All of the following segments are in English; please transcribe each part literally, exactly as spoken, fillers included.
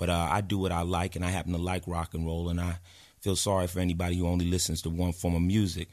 But uh, I do what I like, and I happen to like rock and roll, and I feel sorry for anybody who only listens to one form of music.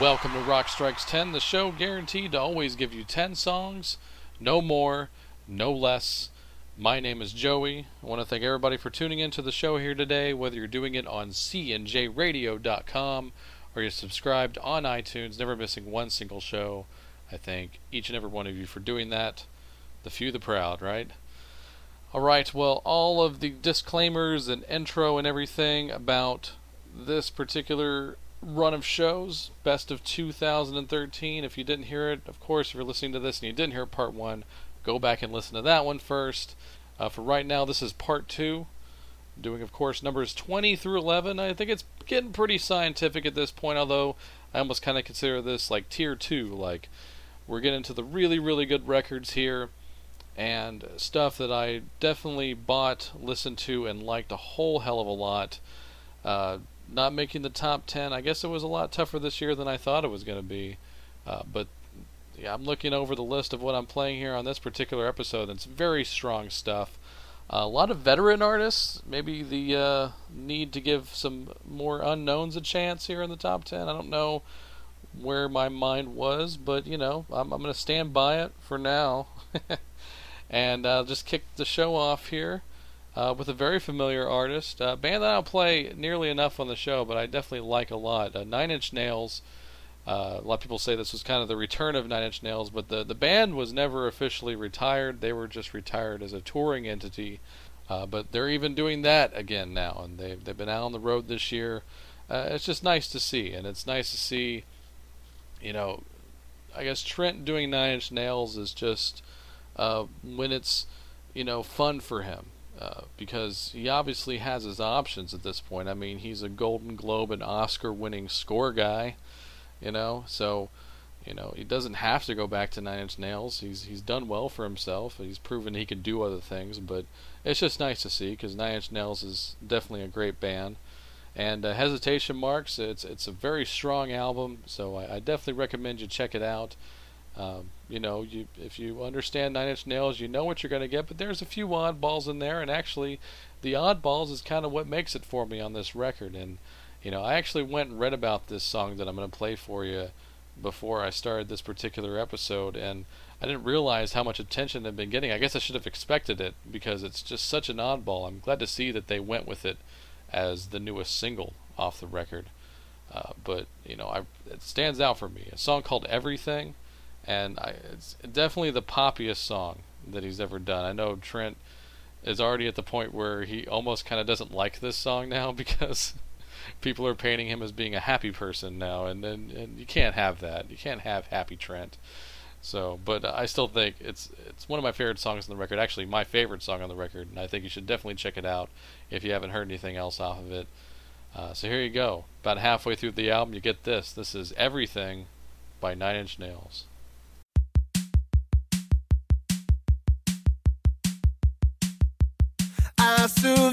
Welcome to Rock Strikes ten, the show guaranteed to always give you ten songs, no more, no less. My name is Joey. I want to thank everybody for tuning into the show here today, whether you're doing it on C N J radio dot com or you're subscribed on iTunes, never missing one single show. I thank each and every one of you for doing that. The few, the proud, right? All right, well, all of the disclaimers and intro and everything about this particular run of shows, best of two thousand thirteen. If you didn't hear it, of course, if you're listening to this and you didn't hear part one, go back and listen to that one first. Uh, for right now, this is part two, doing, of course, numbers twenty through eleven. I think it's getting pretty scientific at this point, although I almost kind of consider this like tier two. Like, we're getting to the really, really good records here, and stuff that I definitely bought, listened to, and liked a whole hell of a lot. Uh, Not making the top ten. I guess it was a lot tougher this year than I thought it was going to be. Uh, but yeah, I'm looking over the list of what I'm playing here on this particular episode, and it's very strong stuff. Uh, a lot of veteran artists. Maybe the uh, need to give some more unknowns a chance here in the top ten. I don't know where my mind was, but, you know, I'm, I'm going to stand by it for now. And I'll uh, just kick the show off here. Uh, with a very familiar artist, a uh, band that I don't play nearly enough on the show, but I definitely like a lot. Uh, Nine Inch Nails. Uh, a lot of people say this was kind of the return of Nine Inch Nails, but the, the band was never officially retired. They were just retired as a touring entity. Uh, but they're even doing that again now, and they've, they've been out on the road this year. Uh, it's just nice to see, and it's nice to see, you know, I guess Trent doing Nine Inch Nails is just uh, when it's, you know, fun for him. Uh, because he obviously has his options at this point. I mean, he's a Golden Globe and Oscar-winning score guy, you know. So, you know, he doesn't have to go back to Nine Inch Nails. He's he's done well for himself. He's proven he can do other things. But it's just nice to see, because Nine Inch Nails is definitely a great band. And uh, Hesitation Marks, it's it's a very strong album. So I, I definitely recommend you check it out. Um, you know, you, if you understand Nine Inch Nails, you know what you're going to get, but there's a few oddballs in there, and actually the oddballs is kind of what makes it for me on this record. And, you know, I actually went and read about this song that I'm going to play for you before I started this particular episode, and I didn't realize how much attention they've been getting. I guess I should have expected it, because it's just such an oddball. I'm glad to see that they went with it as the newest single off the record. Uh, but, you know, I, it stands out for me. A song called Everything. And I, it's definitely the poppiest song that he's ever done. I know Trent is already at the point where he almost kind of doesn't like this song now, because people are painting him as being a happy person now, and, and and you can't have that. You can't have happy Trent. So, but I still think it's it's one of my favorite songs on the record. Actually, my favorite song on the record, and I think you should definitely check it out if you haven't heard anything else off of it. Uh, so here you go. About halfway through the album, you get this. This is Everything by Nine Inch Nails. I survived. We're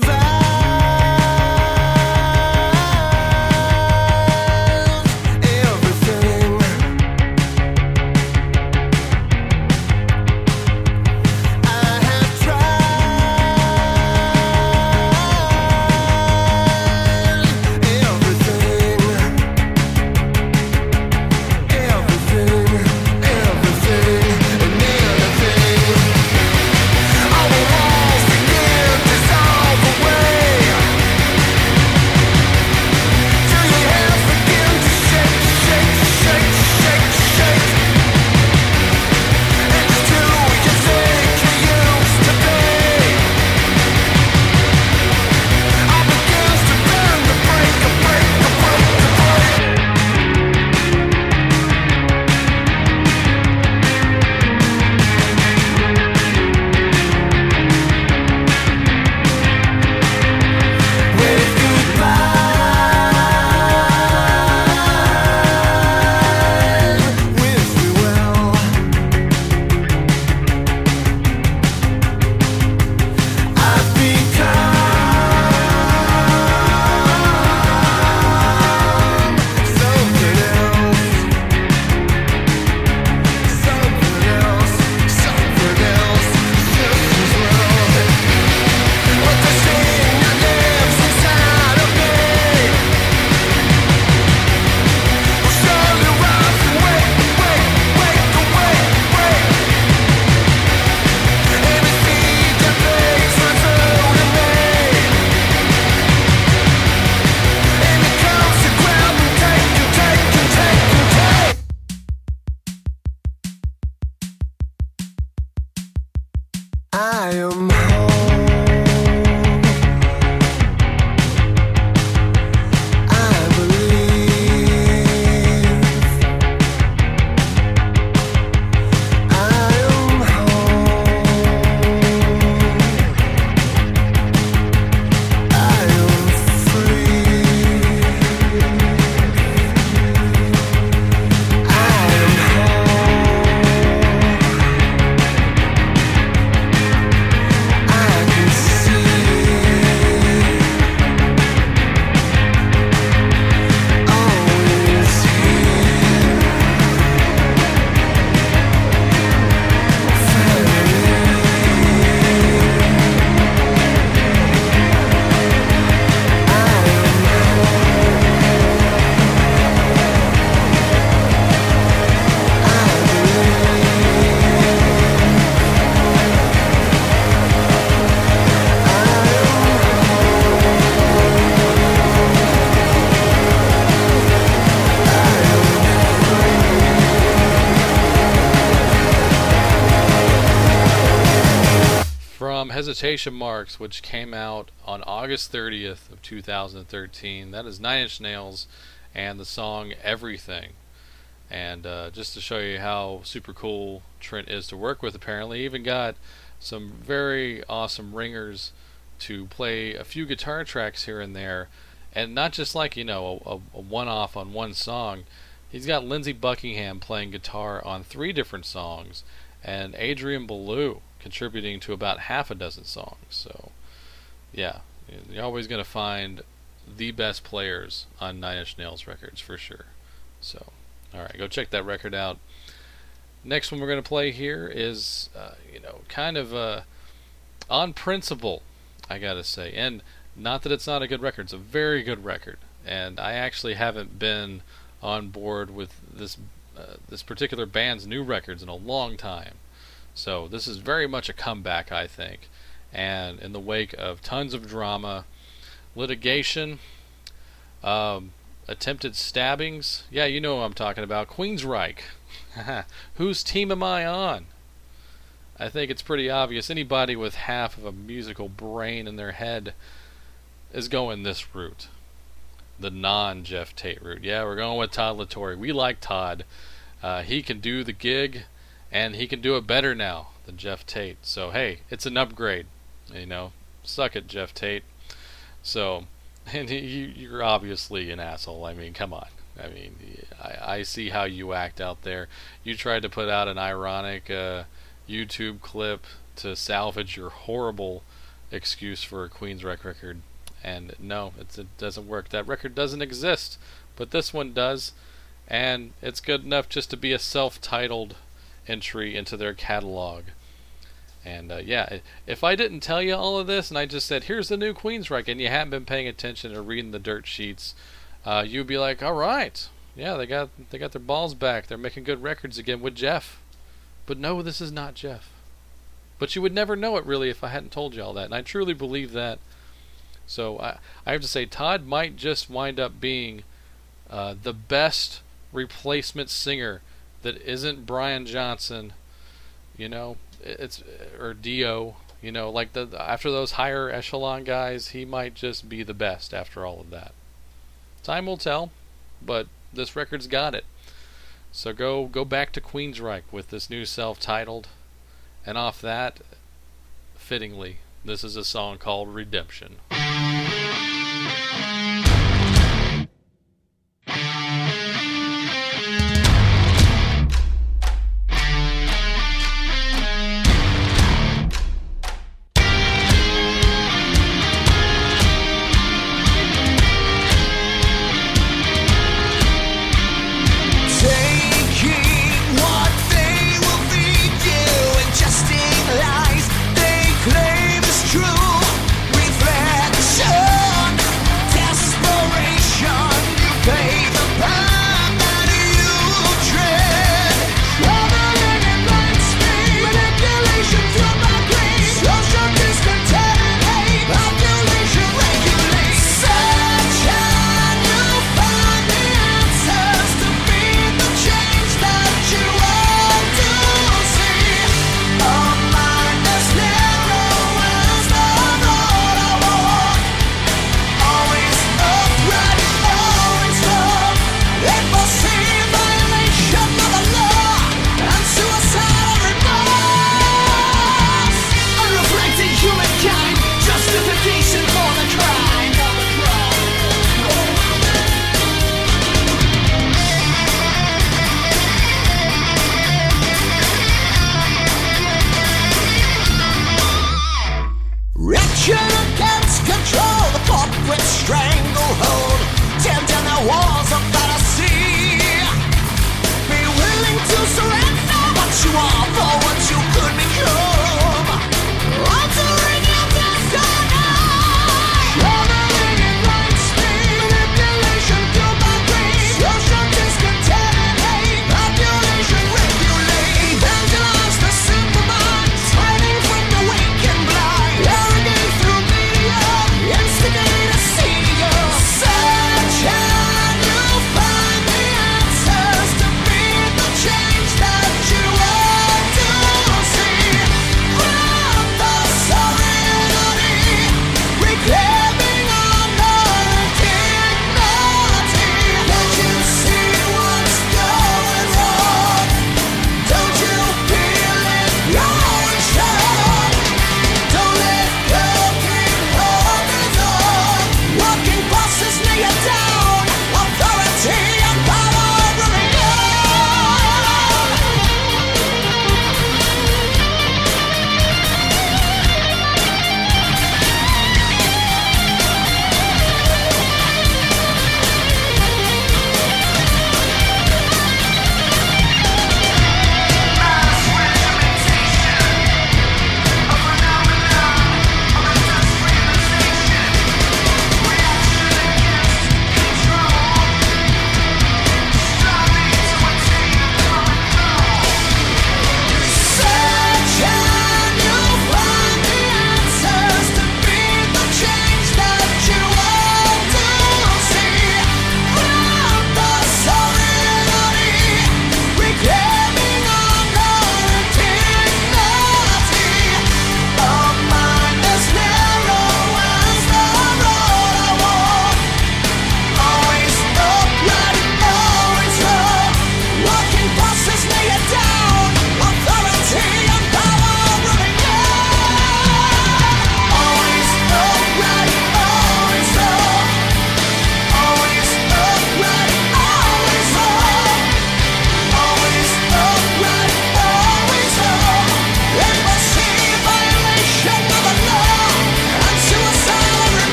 I am home. I believe I am home. I am free. I am From Hesitation Marks, which came out on August thirtieth of two thousand thirteen. That is Nine Inch Nails and the song Everything. And uh, just to show you how super cool Trent is to work with, apparently, he even got some very awesome ringers to play a few guitar tracks here and there. And not just like, you know, a, a one-off on one song. He's got Lindsey Buckingham playing guitar on three different songs, and Adrian Belew contributing to about half a dozen songs. So, yeah, you're always going to find the best players on Nine Inch Nails records for sure. So, alright, go check that record out. Next one we're going to play here is, uh, you know, kind of uh, on principle, I gotta say. And not that it's not a good record, it's a very good record. And I actually haven't been on board with this uh, this particular band's new records in a long time. So this is very much a comeback, I think, and in the wake of tons of drama, litigation, um, attempted stabbings. Yeah, you know what I'm talking about. Queensryche. Whose team am I on? I think it's pretty obvious. Anybody with half of a musical brain in their head is going this route. The non-Jeff Tate route. Yeah, we're going with Todd LaTorre. We like Todd. Uh, he can do the gig. And he can do it better now than Jeff Tate. So, hey, it's an upgrade. You know, suck it, Jeff Tate. So, and he, you're obviously an asshole. I mean, come on. I mean, I, I see how you act out there. You tried to put out an ironic uh, YouTube clip to salvage your horrible excuse for a Queensryche record. And no, it's, it doesn't work. That record doesn't exist. But this one does. And it's good enough just to be a self-titled entry into their catalog. And uh, yeah, if I didn't tell you all of this and I just said, here's the new Queensryche, and you haven't been paying attention or reading the dirt sheets, uh, you'd be like, all right, yeah, they got they got their balls back. They're making good records again with Jeff. But no, this is not Jeff. But you would never know it really if I hadn't told you all that, and I truly believe that. So I, I have to say, Todd might just wind up being uh, the best replacement singer that isn't Brian Johnson, you know, it's or Dio, you know, like the after those higher echelon guys, he might just be the best after all of that. Time will tell, but this record's got it. So go go back to Queensryche with this new self-titled, and off that, fittingly, this is a song called Redemption. True, we fled.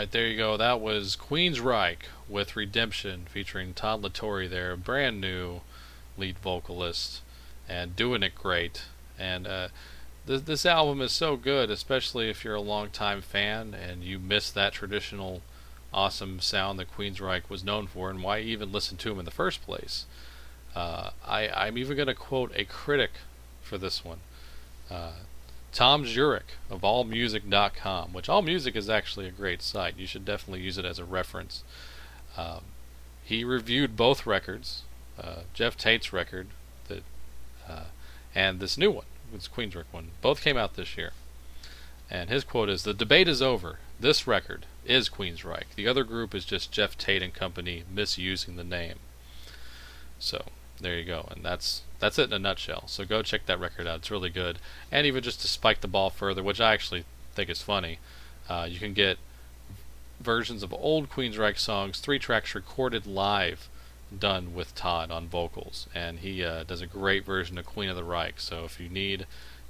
right, there you go. That was Queensryche with Redemption featuring Todd LaTorre there, brand new lead vocalist and doing it great. And uh, th- this album is so good, especially if you're a longtime fan and you miss that traditional awesome sound that Queensryche was known for, and why even listen to him in the first place. Uh, I, I'm even going to quote a critic for this one. Uh, Tom Jurek of all music dot com, which AllMusic is actually a great site. You should definitely use it as a reference. Um, he reviewed both records, uh, Jeff Tate's record that, uh, and this new one, this Queensryche one. Both came out this year. And his quote is, "The debate is over. This record is Queensryche. The other group is just Jeff Tate and company misusing the name." So there you go, and that's that's it in a nutshell. So go check that record out; it's really good. And even just to spike the ball further, which I actually think is funny, uh, you can get versions of old Queensryche songs, three tracks recorded live, done with Todd on vocals, and he uh, does a great version of "Queen of the Reich." So if you need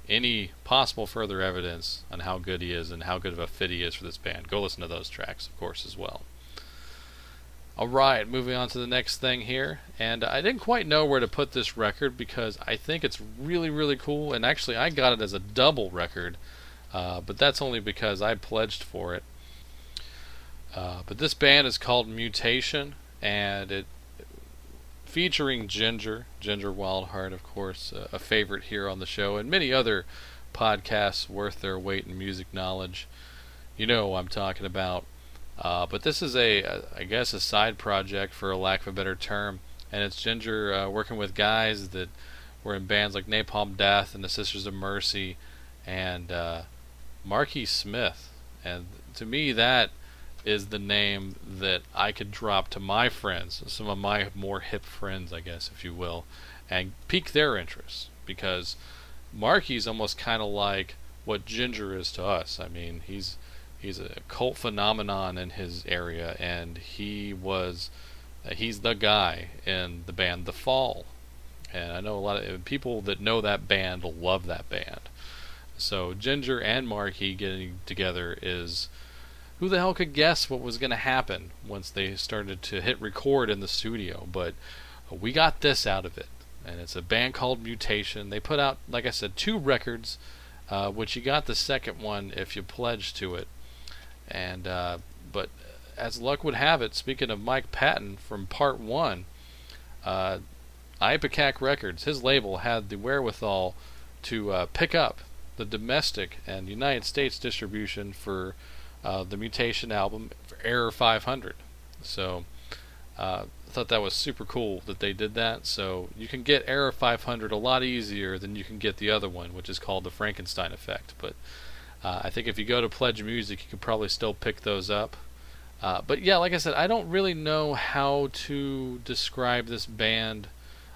any possible further evidence on how good he is and how good of a fit he is for this band, go listen to those tracks, of course, as well. Alright, moving on to the next thing here, and I didn't quite know where to put this record because I think it's really, really cool, and actually I got it as a double record, uh, but that's only because I pledged for it. Uh, but this band is called Mutation, and it featuring Ginger, Ginger Wildheart, of course, uh, a favorite here on the show, and many other podcasts worth their weight in music knowledge. You know what I'm talking about. Uh, but this is a, a, I guess, a side project, for lack of a better term, and it's Ginger uh, working with guys that were in bands like Napalm Death and the Sisters of Mercy, and uh, Markey Smith. And to me, that is the name that I could drop to my friends, some of my more hip friends, I guess, if you will, and pique their interest, because Markey's almost kind of like what Ginger is to us. I mean, he's He's a cult phenomenon in his area, and he was, uh, he's the guy in the band The Fall. And I know a lot of people that know that band love that band. So Ginger and Markey getting together is, who the hell could guess what was going to happen once they started to hit record in the studio? But we got this out of it, and it's a band called Mutation. They put out, like I said, two records, uh, which you got the second one if you pledged to it. And uh, but as luck would have it, speaking of Mike Patton from part one, uh, Ipecac Records, his label, had the wherewithal to uh, pick up the domestic and United States distribution for uh, the Mutation album, for Error five hundred. So uh, I thought that was super cool that they did that. So you can get Error five hundred a lot easier than you can get the other one, which is called The Frankenstein Effect. But Uh, I think if you go to Pledge Music, you could probably still pick those up. Uh, but yeah, like I said, I don't really know how to describe this band.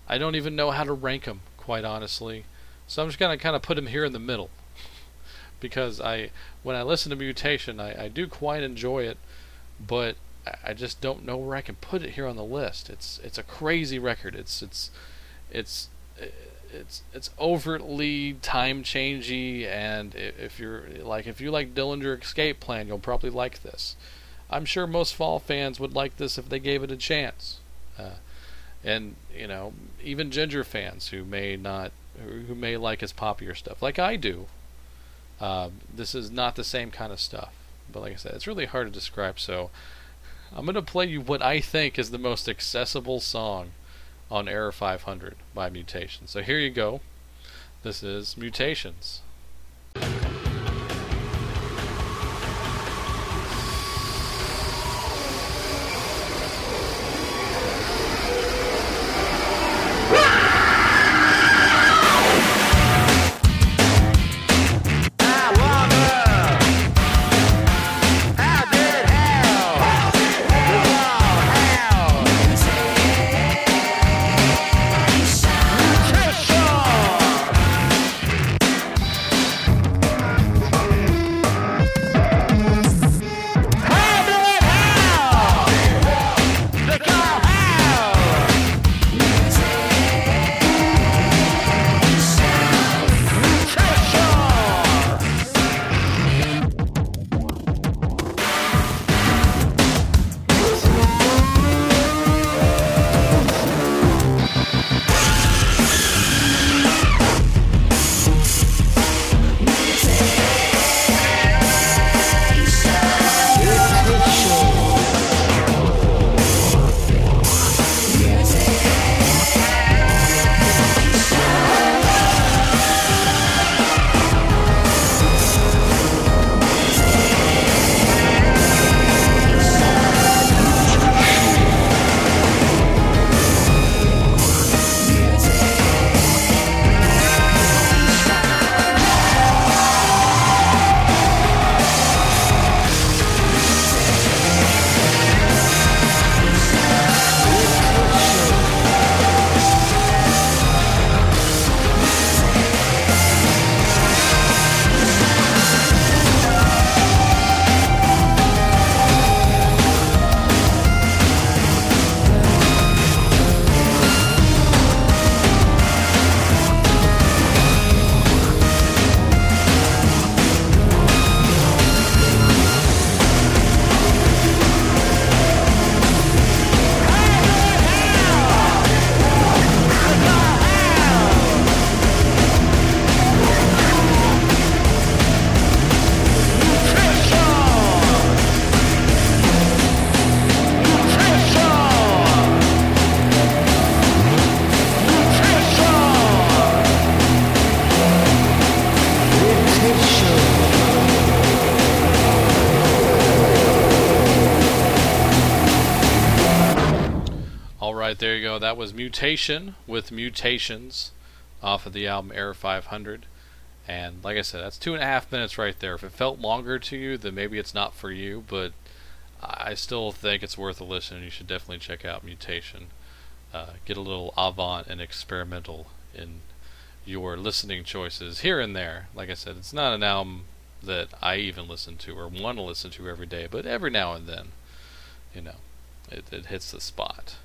I don't even know how to rank them, quite honestly. So I'm just going to kind of put them here in the middle. Because I, when I listen to Mutation, I, I do quite enjoy it. But I just don't know where I can put it here on the list. It's it's a crazy record. It's it's it's... it's It's it's overtly time changey, and if you're like if you like Dillinger Escape Plan, you'll probably like this. I'm sure most Fall fans would like this if they gave it a chance, uh, and you know even Ginger fans who may not who may like his poppier stuff, like I do. Uh, this is not the same kind of stuff, but like I said, it's really hard to describe. So I'm gonna play you what I think is the most accessible song on Error five hundred by Mutation. So here you go. This is Mutations. there you go. That was Mutation with Mutations off of the album Error five hundred. And like I said, that's two and a half minutes right there. If it felt longer to you, then maybe it's not for you, but I still think it's worth a listen. You should definitely check out Mutation. Uh, get a little avant and experimental in your listening choices here and there. Like I said, it's not an album that I even listen to or want to listen to every day, but every now and then, you know, it, it hits the spot.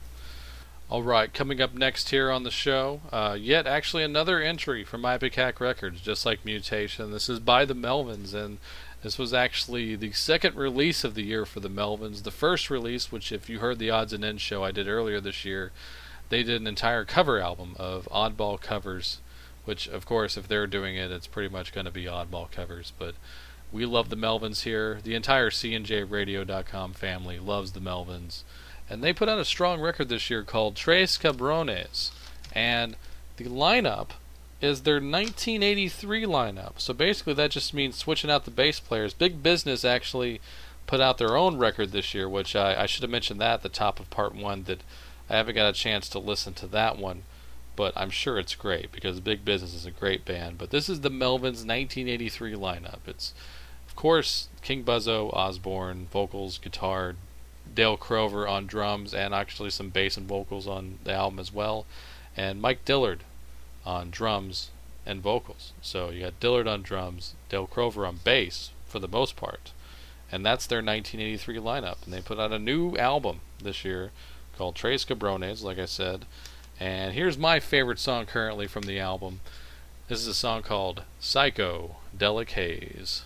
Alright, coming up next here on the show, uh, yet actually another entry from Ipecac Records, just like Mutation. This is by the Melvins, and this was actually the second release of the year for the Melvins. The first release, which if you heard the Odds and Ends show I did earlier this year, they did an entire cover album of oddball covers, which of course if they're doing it, it's pretty much going to be oddball covers, but we love the Melvins here. The entire C N J Radio dot com family loves the Melvins. And they put out a strong record this year called Tres Cabrones. And the lineup is their nineteen eighty-three lineup. So basically that just means switching out the bass players. Big Business actually put out their own record this year, which I, I should have mentioned that at the top of part one, that I haven't got a chance to listen to that one. But I'm sure it's great because Big Business is a great band. But this is the Melvins' nineteen eighty-three lineup. It's, of course, King Buzzo, Osborne, vocals, guitar, Dale Crover on drums, and actually some bass and vocals on the album as well, and Mike Dillard on drums and vocals. So you got Dillard on drums, Dale Crover on bass for the most part, and that's their nineteen eighty-three lineup. And they put out a new album this year called Tres Cabrones, like I said. And here's my favorite song currently from the album. This is a song called Psychodelic Haze.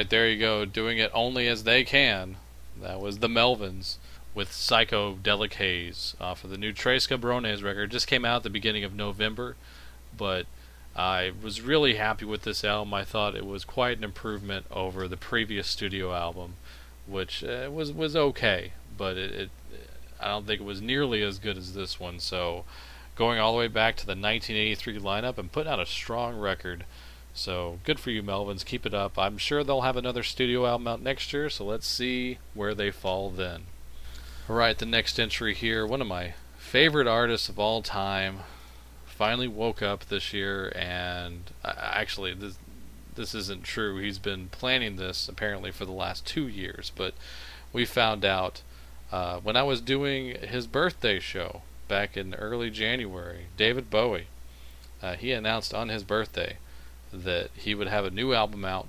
right, there you go, doing it only as they can. That was the Melvins with Psychodelic Haze off of the new Tres Cabrones record. It just came out at the beginning of November, but I was really happy with this album. I thought it was quite an improvement over the previous studio album, which uh, was was okay, but it, it I don't think it was nearly as good as this one. So going all the way back to the nineteen eighty-three lineup and putting out a strong record. So good for you, Melvins. Keep it up. I'm sure they'll have another studio album out next year, so let's see where they fall then. Alright, the next entry here, one of my favorite artists of all time, finally woke up this year, and uh, actually this, this isn't true. He's been planning this apparently for the last two years, but we found out uh, when I was doing his birthday show back in early January, David Bowie, uh, he announced on his birthday that he would have a new album out,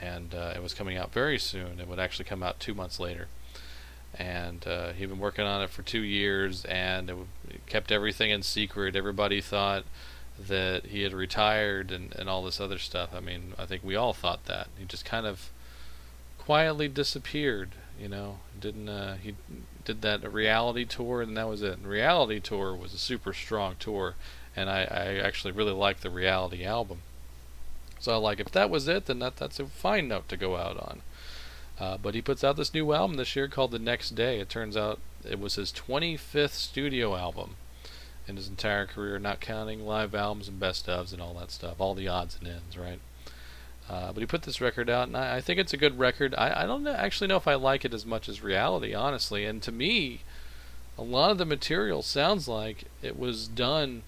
and uh, it was coming out very soon. It would actually come out two months later, and uh, he'd been working on it for two years, and it, w- it kept everything in secret. Everybody thought that he had retired and, and all this other stuff. I mean, I think we all thought that. He just kind of quietly disappeared, you know. Didn't uh, he did that reality tour, and that was it. And reality tour was a super strong tour, and I, I actually really liked the reality album. So, like, if that was it, then that, that's a fine note to go out on. Uh, but he puts out this new album this year called The Next Day. It turns out it was his twenty-fifth studio album in his entire career, not counting live albums and best ofs and all that stuff, all the odds and ends, right? Uh, but he put this record out, and I, I think it's a good record. I, I don't actually know if I like it as much as Reality, honestly. And to me, a lot of the material sounds like it was done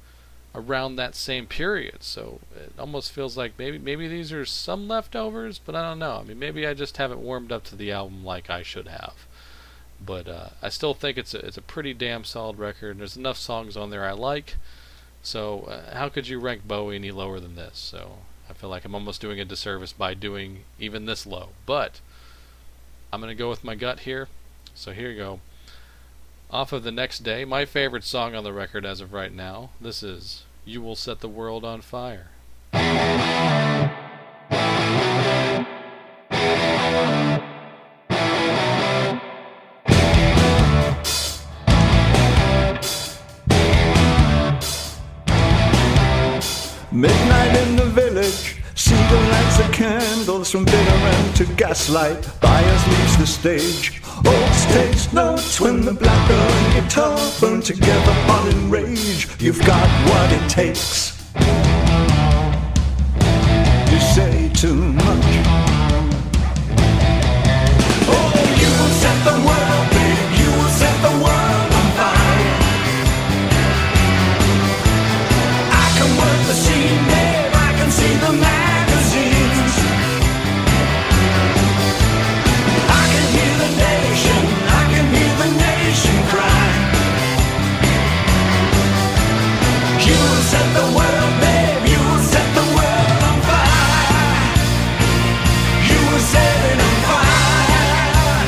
around that same period, so it almost feels like maybe maybe these are some leftovers, but I don't know. I mean, maybe I just haven't warmed up to the album like I should have, but uh, I still think it's a, it's a pretty damn solid record, and there's enough songs on there I like, so uh, how could you rank Bowie any lower than this? So I feel like I'm almost doing a disservice by doing even this low, but I'm gonna go with my gut here, so here you go. Off of The Next Day, my favorite song on the record as of right now, this is You Will Set the World on Fire. Midnight in the village, Siegel lights the candles from bitter end to gaslight. Bias leaves the stage. Oaks takes notes when the blackbird guitar burn together on in rage. You've got what it takes. You say too much. Oh, you will set the world, babe. You will set the world on fire. I can work the scene, babe. I can see the magazines. I can hear the nation. I can hear the nation cry. You will set the world, babe. You will set the world on fire. You will set it on fire.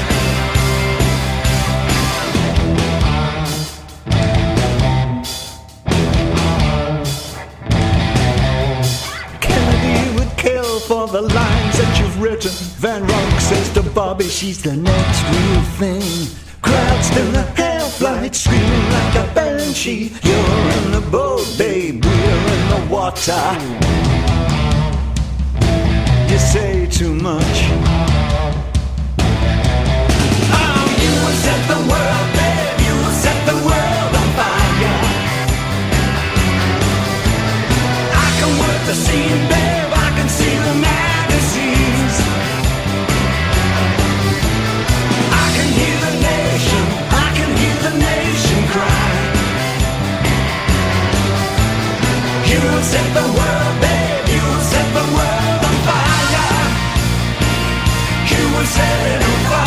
Kennedy would kill for the lines that you've written. Van Ronk says to Bobby, she's the next real thing. Crowd still a hell flight, screaming like a banshee. You're in the boat, babe, we're in the water. You say too much. Oh, you will set the world, babe, you will set the world on fire. I can work the scene, babe, I can see the magazines. You will set the world, babe, you will set the world on fire. You will set it on fire.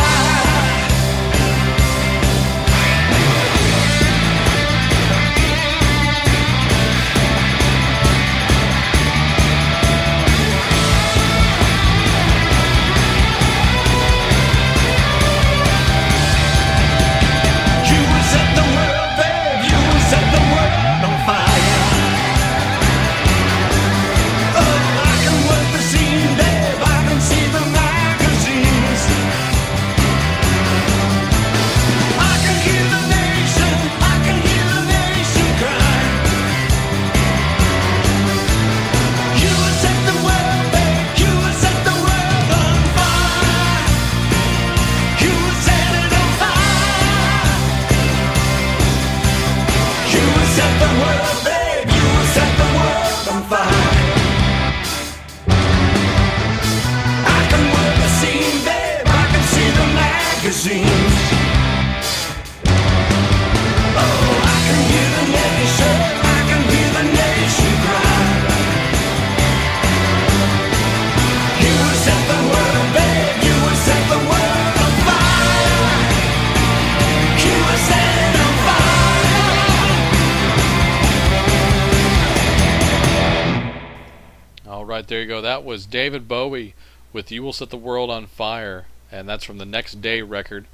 right, there you go. That was David Bowie with You Will Set the World on Fire, and that's from the Next Day record.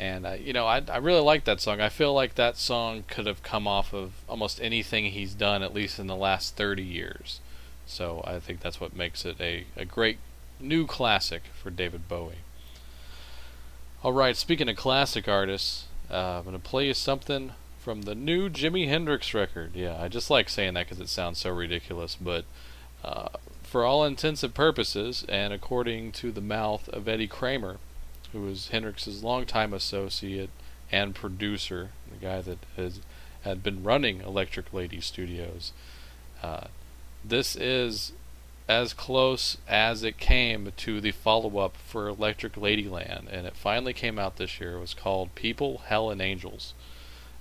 And, uh, you know, I, I really like that song. I feel like that song could have come off of almost anything he's done, at least in the last thirty years. So I think that's what makes it a, a great new classic for David Bowie. All right, speaking of classic artists, uh, I'm going to play you something from the new Jimi Hendrix record. Yeah, I just like saying that because it sounds so ridiculous, but uh, for all intents and purposes, and according to the mouth of Eddie Kramer, who was Hendrix's longtime associate and producer, the guy that has, had been running Electric Lady Studios, uh, this is as close as it came to the follow-up for Electric Ladyland, and it finally came out this year. It was called People, Hell, and Angels.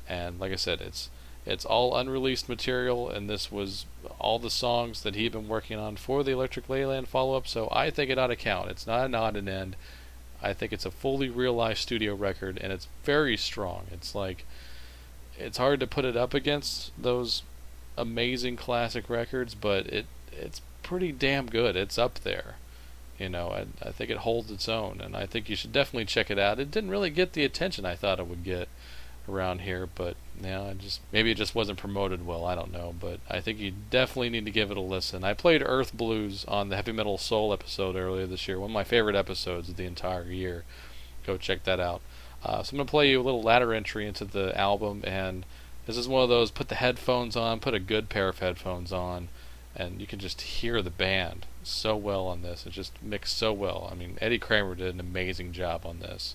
And like I said, it's it's all unreleased material, and this was all the songs that he'd been working on for the Electric Ladyland follow-up, so I think it ought to count. It's not an odd and end. I think it's a fully realized studio record, and it's very strong. It's like, it's hard to put it up against those amazing classic records, but it it's pretty damn good. It's up there. You know, I, I think it holds its own, and I think you should definitely check it out. It didn't really get the attention I thought it would get around here, but you know, I just maybe it just wasn't promoted well, I don't know, but I think you definitely need to give it a listen. I played Earth Blues on the Heavy Metal Soul episode earlier this year, one of my favorite episodes of the entire year. Go check that out. Uh, so I'm going to play you a little latter entry into the album, and this is one of those, put the headphones on, put a good pair of headphones on, and you can just hear the band so well on this. It just mixed so well. I mean, Eddie Kramer did an amazing job on this.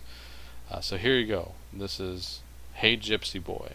Uh, so here you go. This is Hey Gypsy Boy.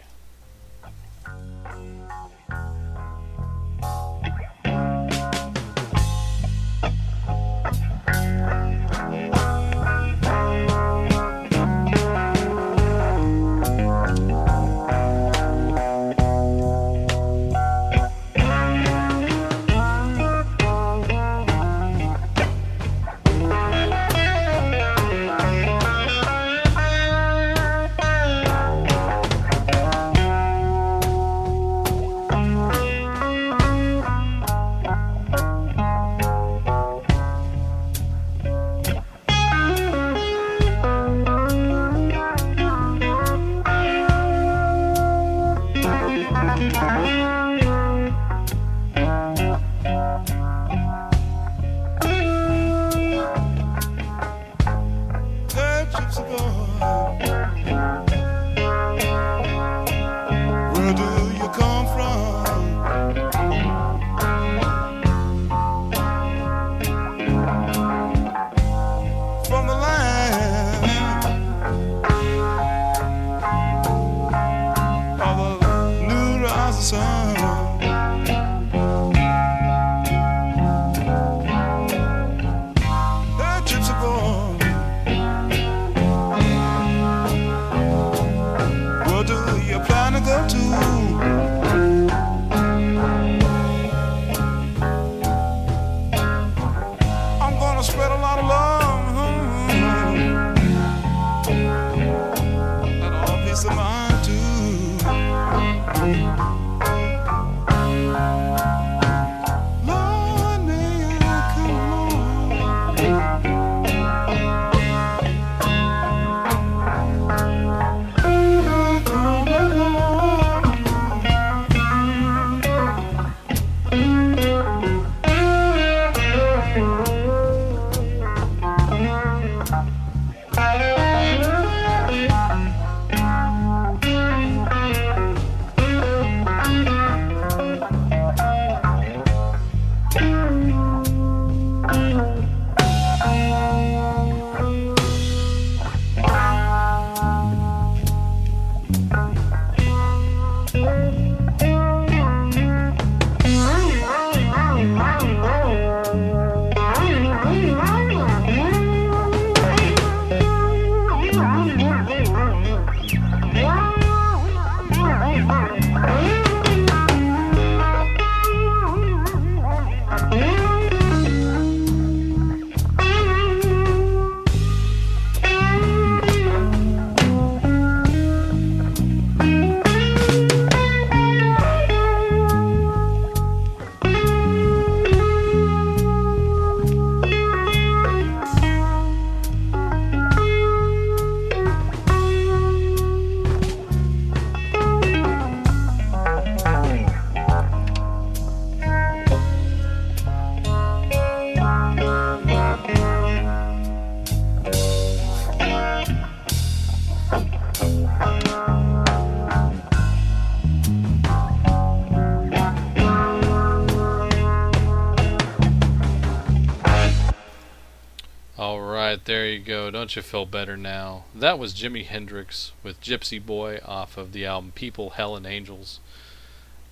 right, there you go. Don't you feel better now? That was Jimi Hendrix with Gypsy Boy off of the album People, Hell, and Angels.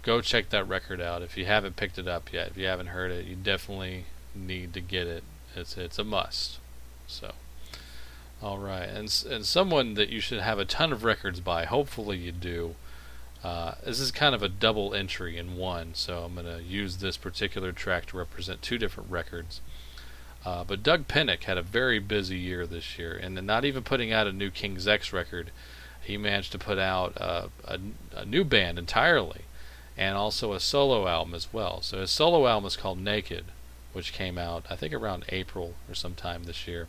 Go check that record out if you haven't picked it up yet. If you haven't heard it, you definitely need to get it. It's it's a must. So, all right, and and someone that you should have a ton of records by. Hopefully you do. Uh, this is kind of a double entry in one, so I'm going to use this particular track to represent two different records. Uh, but Doug Pinnick had a very busy year this year, and not even putting out a new King's X record, he managed to put out uh, a, a new band entirely, and also a solo album as well. So his solo album is called Naked, which came out, I think, around April or sometime this year.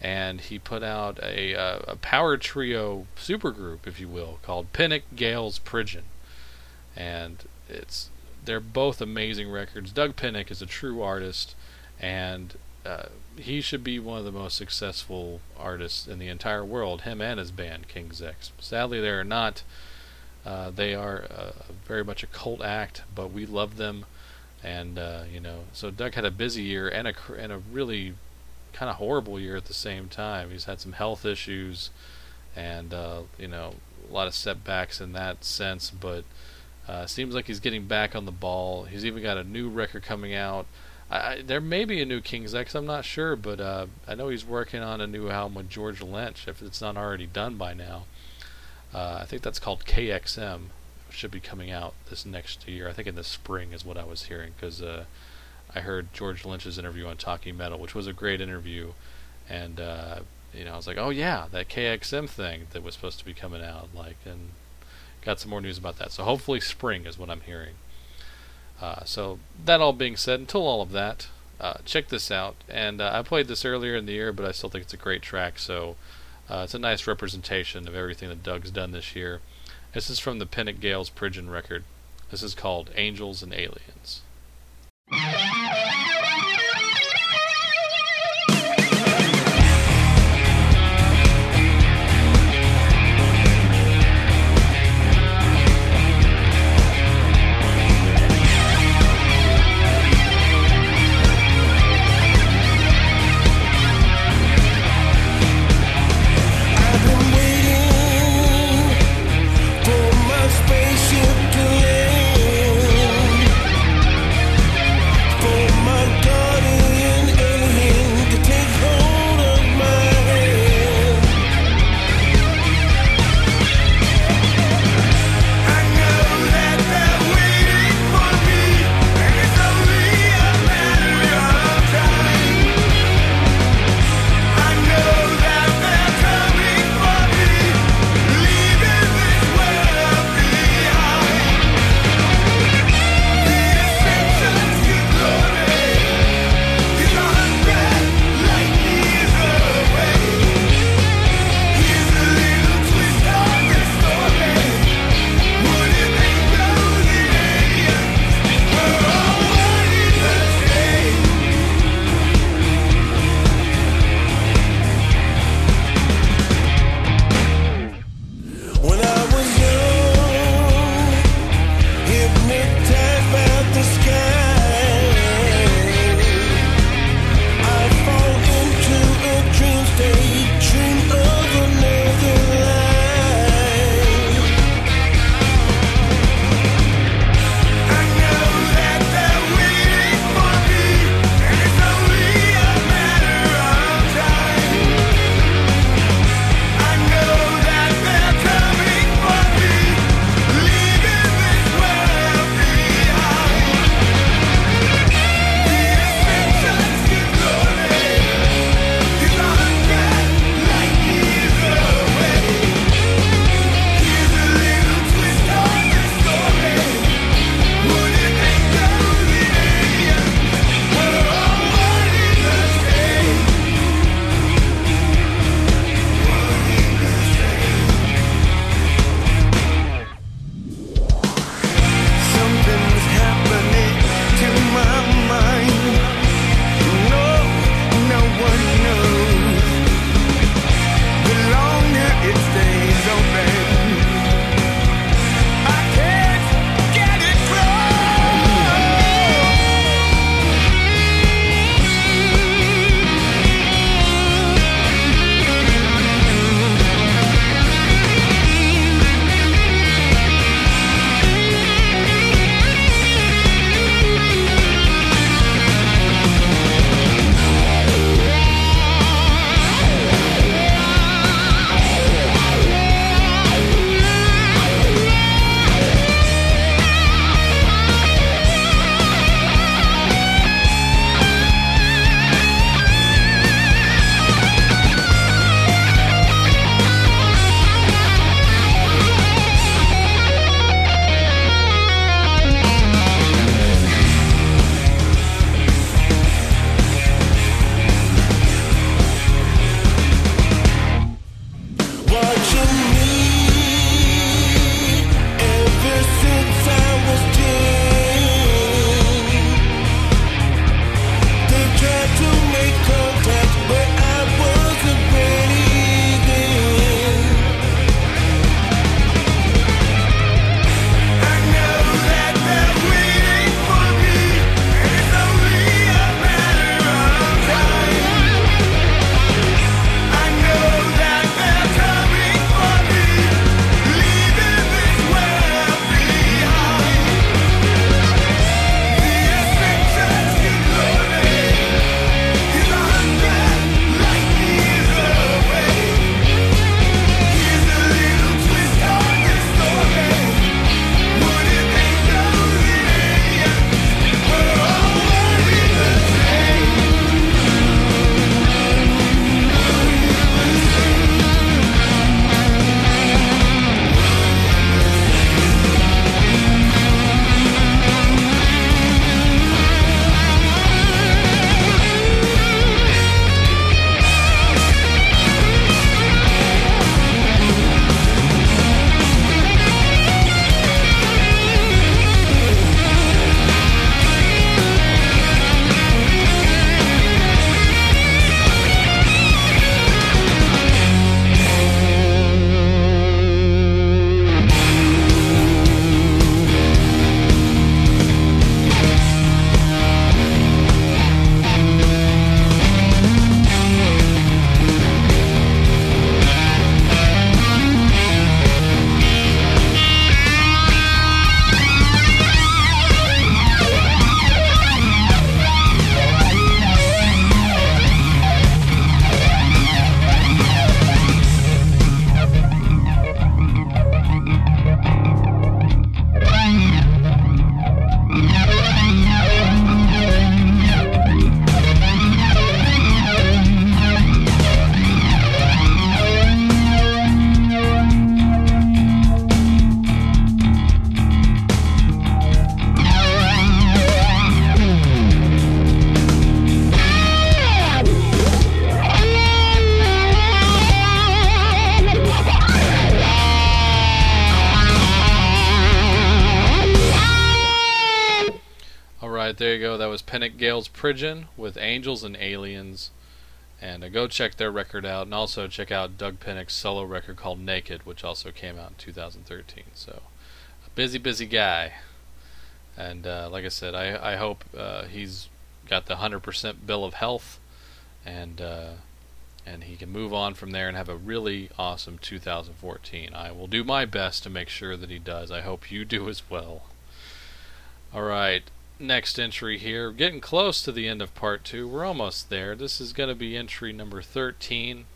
And he put out a, uh, a power trio supergroup, if you will, called Pinnick Gales Pridgen. And it's they're both amazing records. Doug Pinnick is a true artist, and uh, he should be one of the most successful artists in the entire world, him and his band, King's X. Sadly, they are not. Uh, they are uh, very much a cult act, but we love them. And, uh, you know, so Doug had a busy year and a, and a really kind of horrible year at the same time. He's had some health issues and uh, you know, a lot of setbacks in that sense, but uh, seems like he's getting back on the ball. He's even got a new record coming out. I, there may be a new King's X, I'm not sure, but uh, I know he's working on a new album with George Lynch, if it's not already done by now. Uh, I think that's called K X M. It should be coming out this next year. I think in the spring is what I was hearing, because uh, I heard George Lynch's interview on Talking Metal, which was a great interview, and uh, you know, I was like, oh yeah, that K X M thing that was supposed to be coming out, like, and got some more news about that. So hopefully spring is what I'm hearing. Uh, so that all being said, until all of that, uh, check this out. And uh, I played this earlier in the year, but I still think it's a great track. So uh, it's a nice representation of everything that Doug's done this year. This is from the Pinnick Gales Pridgen record. This is called Angels and Aliens. Space you can live. right, there you go. That was Pinnick Gales Pridgen with Angels and Aliens. And uh, go check their record out. And also check out Doug Pinnick's solo record called Naked, which also came out in two thousand thirteen. So, a busy, busy guy. And uh, like I said, I, I hope uh, he's got the one hundred percent bill of health. And uh, and he can move on from there and have a really awesome two thousand fourteen. I will do my best to make sure that he does. I hope you do as well. All right. Next entry here. Getting close to the end of part two. We're almost there. This is going to be entry number thirteen.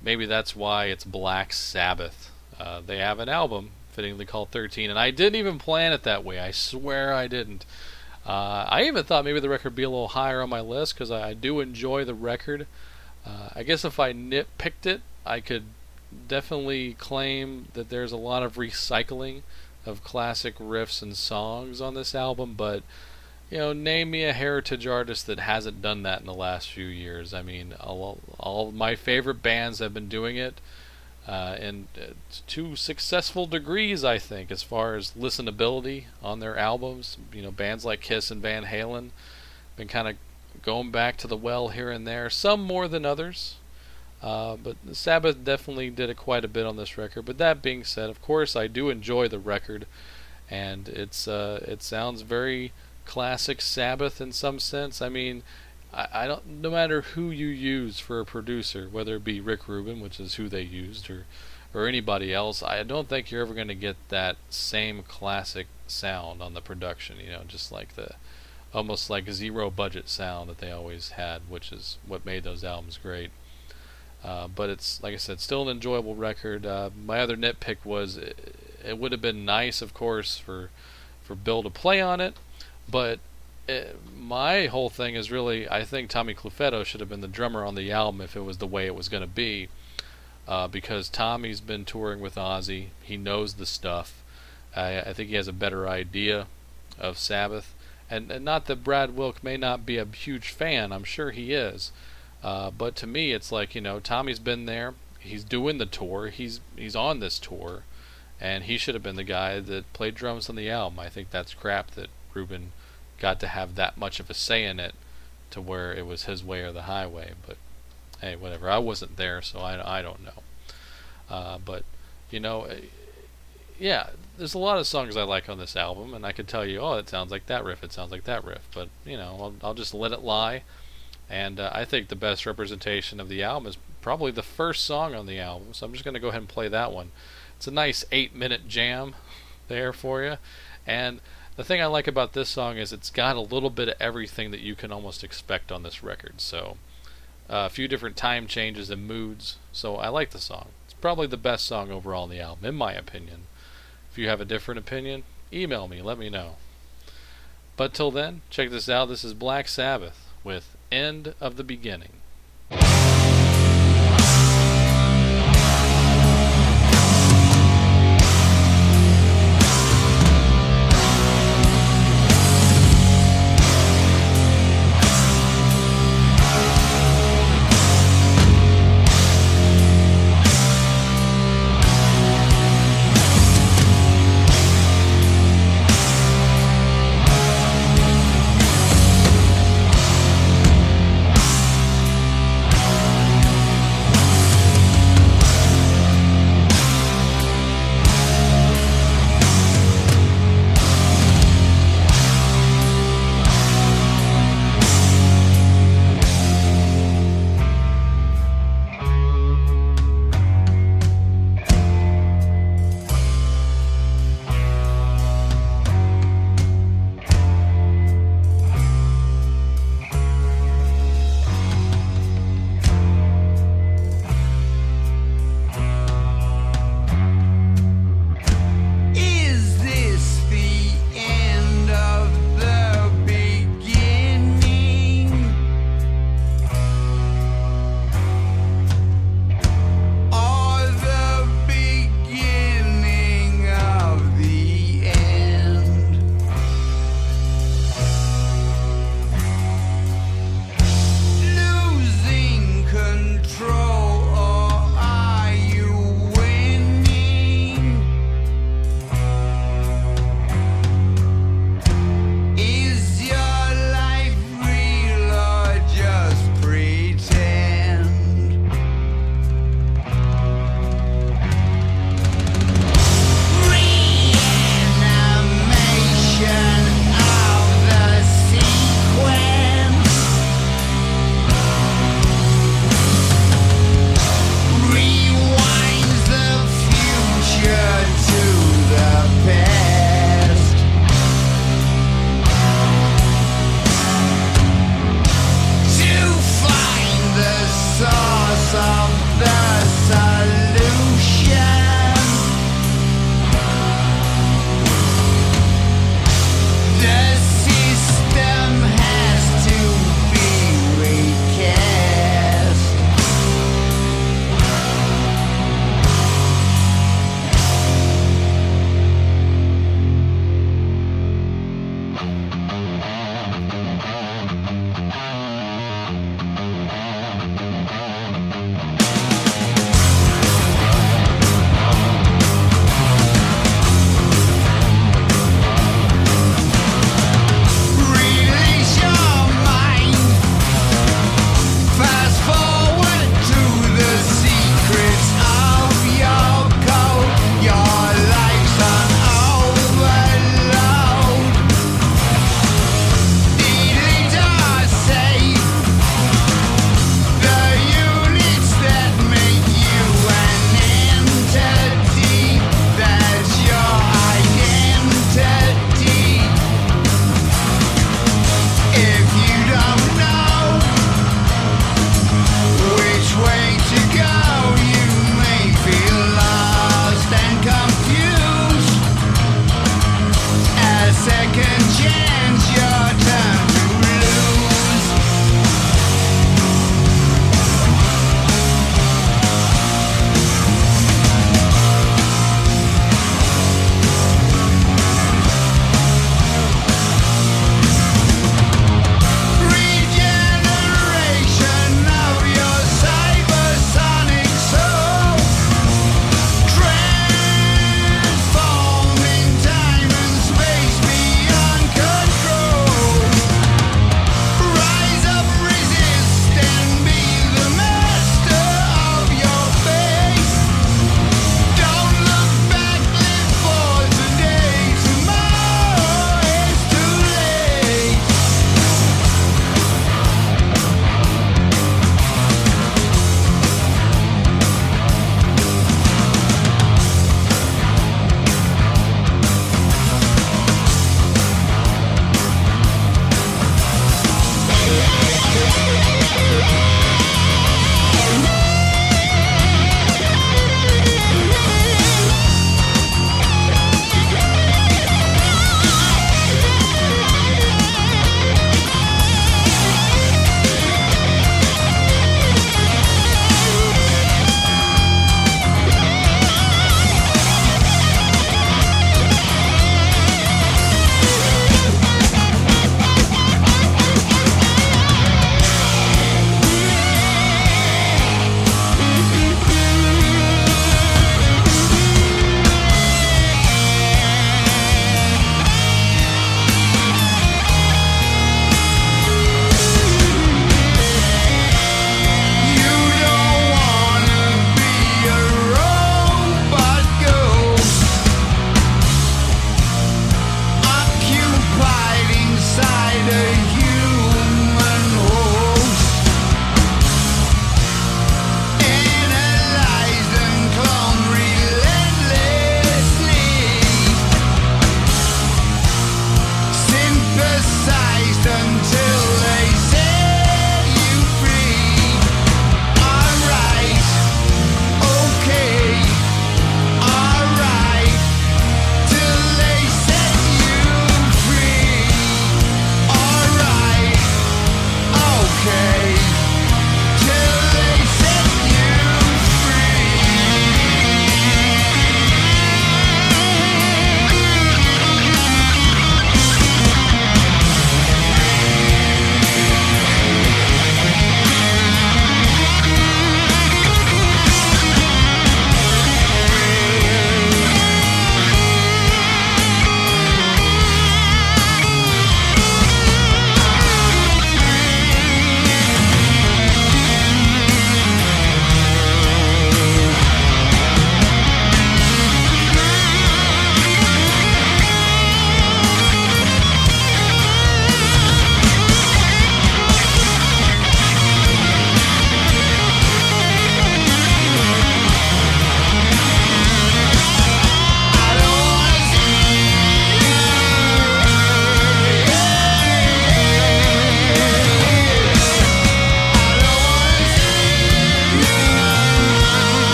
Maybe that's why it's Black Sabbath. Uh, they have an album fittingly called thirteen, and I didn't even plan it that way. I swear I didn't. Uh, I even thought maybe the record would be a little higher on my list because I, I do enjoy the record. Uh, I guess if I nitpicked it, I could definitely claim that there's a lot of recycling of classic riffs and songs on this album, but, you know, name me a heritage artist that hasn't done that in the last few years. I mean, all, all my favorite bands have been doing it, uh, and to successful degrees, I think, as far as listenability on their albums. You know, bands like Kiss and Van Halen been kind of going back to the well here and there, some more than others. Uh, but Sabbath definitely did it quite a bit on this record. But that being said, of course, I do enjoy the record, and it's uh, it sounds very classic Sabbath in some sense. I mean, I, I don't. No matter who you use for a producer, whether it be Rick Rubin, which is who they used, or or anybody else, I don't think you're ever going to get that same classic sound on the production. You know, just like the almost like zero budget sound that they always had, which is what made those albums great. Uh, but it's, like I said, still an enjoyable record. Uh, my other nitpick was it, it would have been nice, of course, for for Bill to play on it, but it, my whole thing is really, I think Tommy Clufetos should have been the drummer on the album if it was the way it was going to be, uh, because Tommy's been touring with Ozzy. He knows the stuff. I, I think he has a better idea of Sabbath. And, and not that Brad Wilk may not be a huge fan. I'm sure he is. Uh, but to me, it's like, you know, Tommy's been there. He's doing the tour. He's he's on this tour, and he should have been the guy that played drums on the album. I think that's crap that Rubin got to have that much of a say in it, to where it was his way or the highway. But hey, whatever. I wasn't there, so I, I don't know. Uh, but you know, yeah, there's a lot of songs I like on this album, and I could tell you, oh, it sounds like that riff. It sounds like that riff. But you know, I'll, I'll just let it lie. And uh, I think the best representation of the album is probably the first song on the album, so I'm just going to go ahead and play that one. It's a nice eight-minute jam there for you. And the thing I like about this song is it's got a little bit of everything that you can almost expect on this record. So uh, a few different time changes and moods, so I like the song. It's probably the best song overall on the album, in my opinion. If you have a different opinion, email me, let me know. But till then, check this out. This is Black Sabbath with End of the Beginning.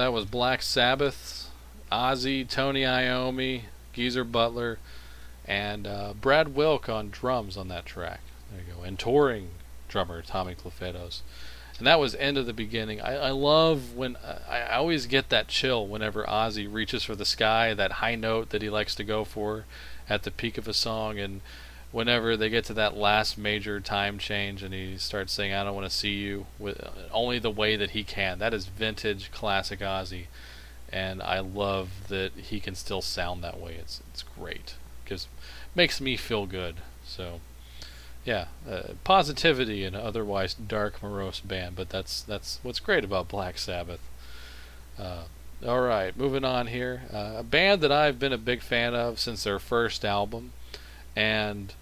that was Black Sabbath, Ozzy, Tony Iommi, Geezer Butler, and uh, Brad Wilk on drums on that track. There you go. And touring drummer Tommy Clufetos. And that was End of the Beginning. I, I love when... I, I always get that chill whenever Ozzy reaches for the sky, that high note that he likes to go for at the peak of a song, and whenever they get to that last major time change and he starts saying, I don't want to see you, with only the way that he can. That is vintage, classic Ozzy. And I love that he can still sound that way. It's it's great. It makes me feel good. So... yeah, uh, positivity in an otherwise dark, morose band, but that's that's what's great about Black Sabbath. Uh, all right, moving on here. Uh, a band that I've been a big fan of since their first album, and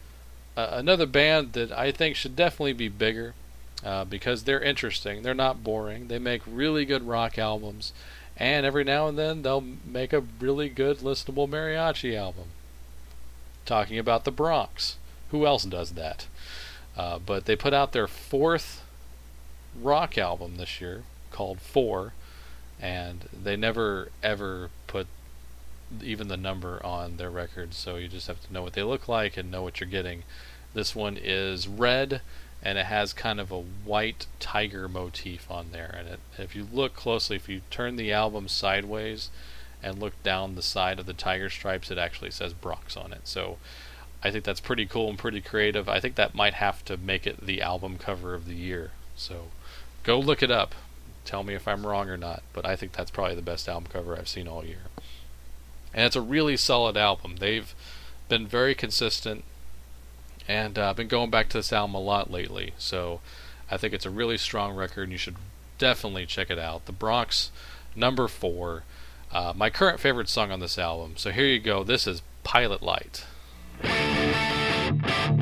uh, another band that I think should definitely be bigger uh, because they're interesting. They're not boring. They make really good rock albums, and every now and then they'll make a really good listenable mariachi album. Talking about The Bronx. Who else does that? Uh, but they put out their fourth rock album this year, called Four, and they never ever put even the number on their records, so you just have to know what they look like and know what you're getting. This one is red, and it has kind of a white tiger motif on there, and it, if you look closely, if you turn the album sideways and look down the side of the tiger stripes, it actually says Bronx on it, so... I think that's pretty cool and pretty creative. I think that might have to make it the album cover of the year. So go look it up. Tell me if I'm wrong or not. But I think that's probably the best album cover I've seen all year. And it's a really solid album. They've been very consistent. And uh, I've been going back to this album a lot lately. So I think it's a really strong record and you should definitely check it out. The Bronx, number four. Uh, my current favorite song on this album. So here you go. This is Pilot Light. Just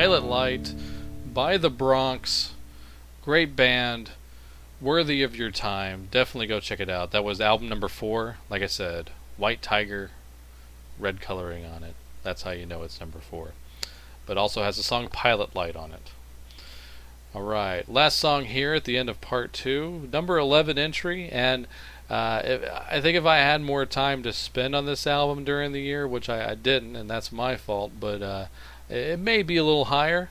Violet Light by The Bronx. Great band, worthy of your time. Definitely go check it out. That was album number four. Like I said, white tiger, red coloring on it. That's how you know it's number four. But also has the song Pilot Light on it. Alright, last song here at the end of part two, number eleven entry, and uh, if, I think if I had more time to spend on this album during the year, which I, I didn't, and that's my fault, but uh, it, it may be a little higher.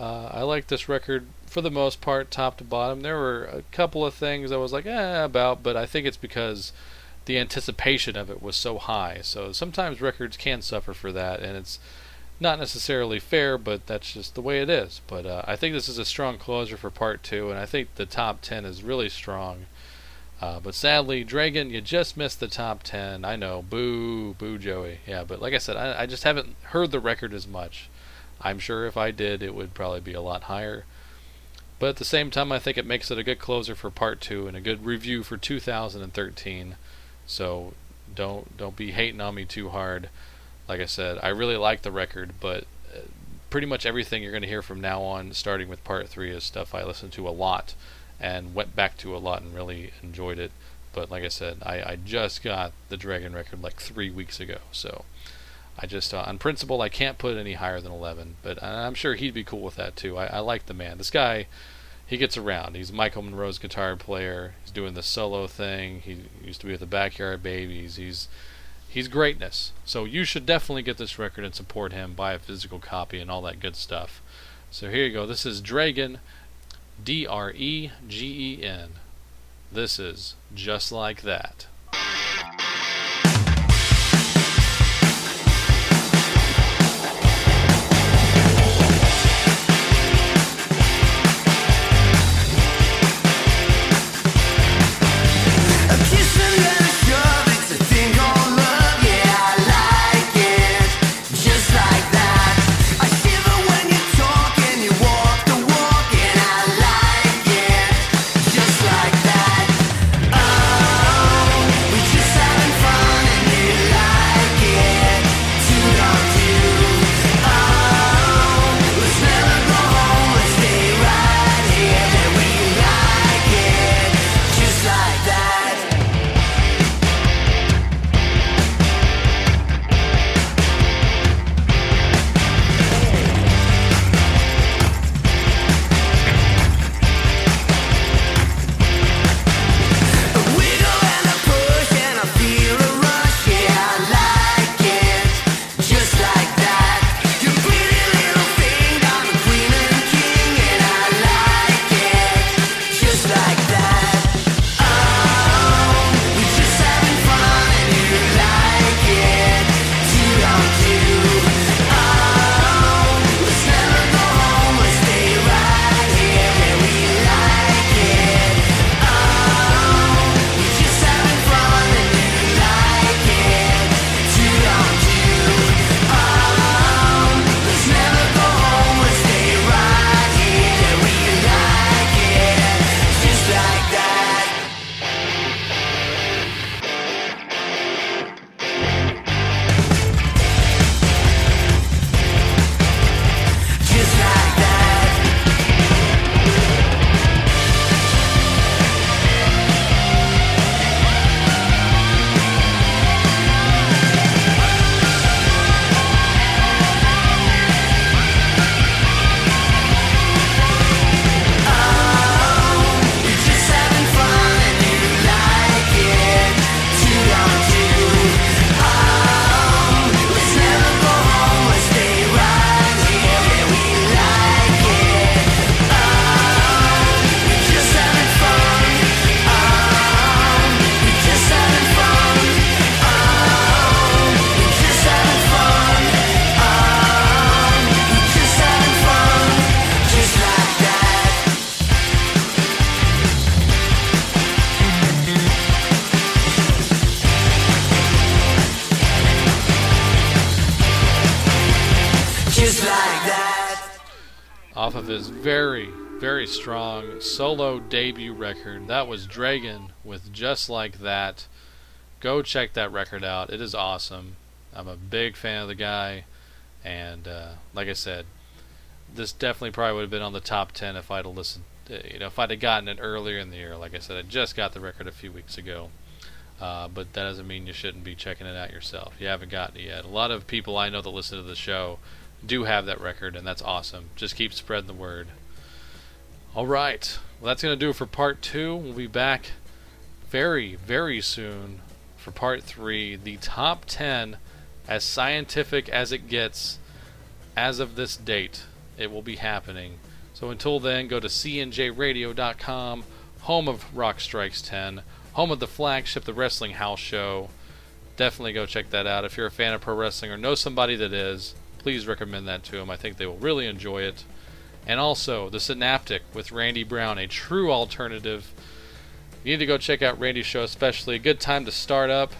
Uh, I like this record for the most part, top to bottom. There were a couple of things I was like, eh, about, but I think it's because the anticipation of it was so high, so sometimes records can suffer for that, and it's not necessarily fair, but that's just the way it is. But uh, I think this is a strong closer for part two, and I think the top ten is really strong. Uh, but sadly, Dregen, you just missed the top ten. I know, boo, boo, Joey. Yeah, but like I said, I, I just haven't heard the record as much. I'm sure if I did, it would probably be a lot higher. But at the same time, I think it makes it a good closer for part two and a good review for two thousand thirteen. So don't don't be hating on me too hard. Like I said, I really like the record, but pretty much everything you're going to hear from now on, starting with part three, is stuff I listened to a lot and went back to a lot and really enjoyed it. But like I said, I, I just got the Dregen record like three weeks ago, so I just, uh, on principle, I can't put it any higher than eleven, but I'm sure he'd be cool with that too. I, I like the man. This guy, he gets around. He's Michael Monroe's guitar player. He's doing the solo thing. He used to be with the Backyard Babies. He's He's greatness, so you should definitely get this record and support him, buy a physical copy and all that good stuff. So here you go, this is Dregen, D R E G E N. This is Just Like That. Strong solo debut record. That was Dregen with Just Like That. Go check that record out. It is awesome. I'm a big fan of the guy, and uh, like I said, this definitely probably would have been on the top ten if I'd have listened. You know, if I'd have gotten it earlier in the year. Like I said, I just got the record a few weeks ago. Uh, but that doesn't mean you shouldn't be checking it out yourself. You haven't gotten it yet. A lot of people I know that listen to the show do have that record, and that's awesome. Just keep spreading the word. All right. Well, that's going to do it for part two. We'll be back very, very soon for part three. The top ten, as scientific as it gets, as of this date, it will be happening. So until then, go to C N J radio dot com, home of Rock Strikes ten, home of the flagship, the Wrestling House Show. Definitely go check that out. If you're a fan of pro wrestling or know somebody that is, please recommend that to them. I think they will really enjoy it. And also, The Synaptic with Randy Brown, a true alternative. You need to go check out Randy's show, especially. A good time to start up.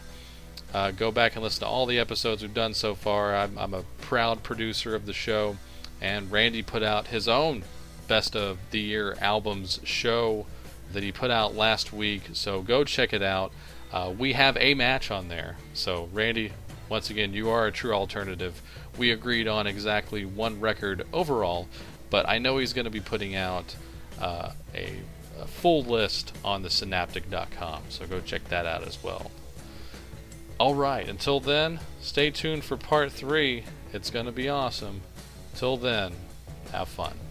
Uh, go back and listen to all the episodes we've done so far. I'm, I'm a proud producer of the show. And Randy put out his own Best of the Year Albums show that he put out last week, so go check it out. Uh, we have a match on there. So Randy, once again, you are a true alternative. We agreed on exactly one record overall, but I know he's going to be putting out uh, a, a full list on the synaptic dot com, so go check that out as well. Alright, until then, stay tuned for part three. It's going to be awesome. Till then, have fun.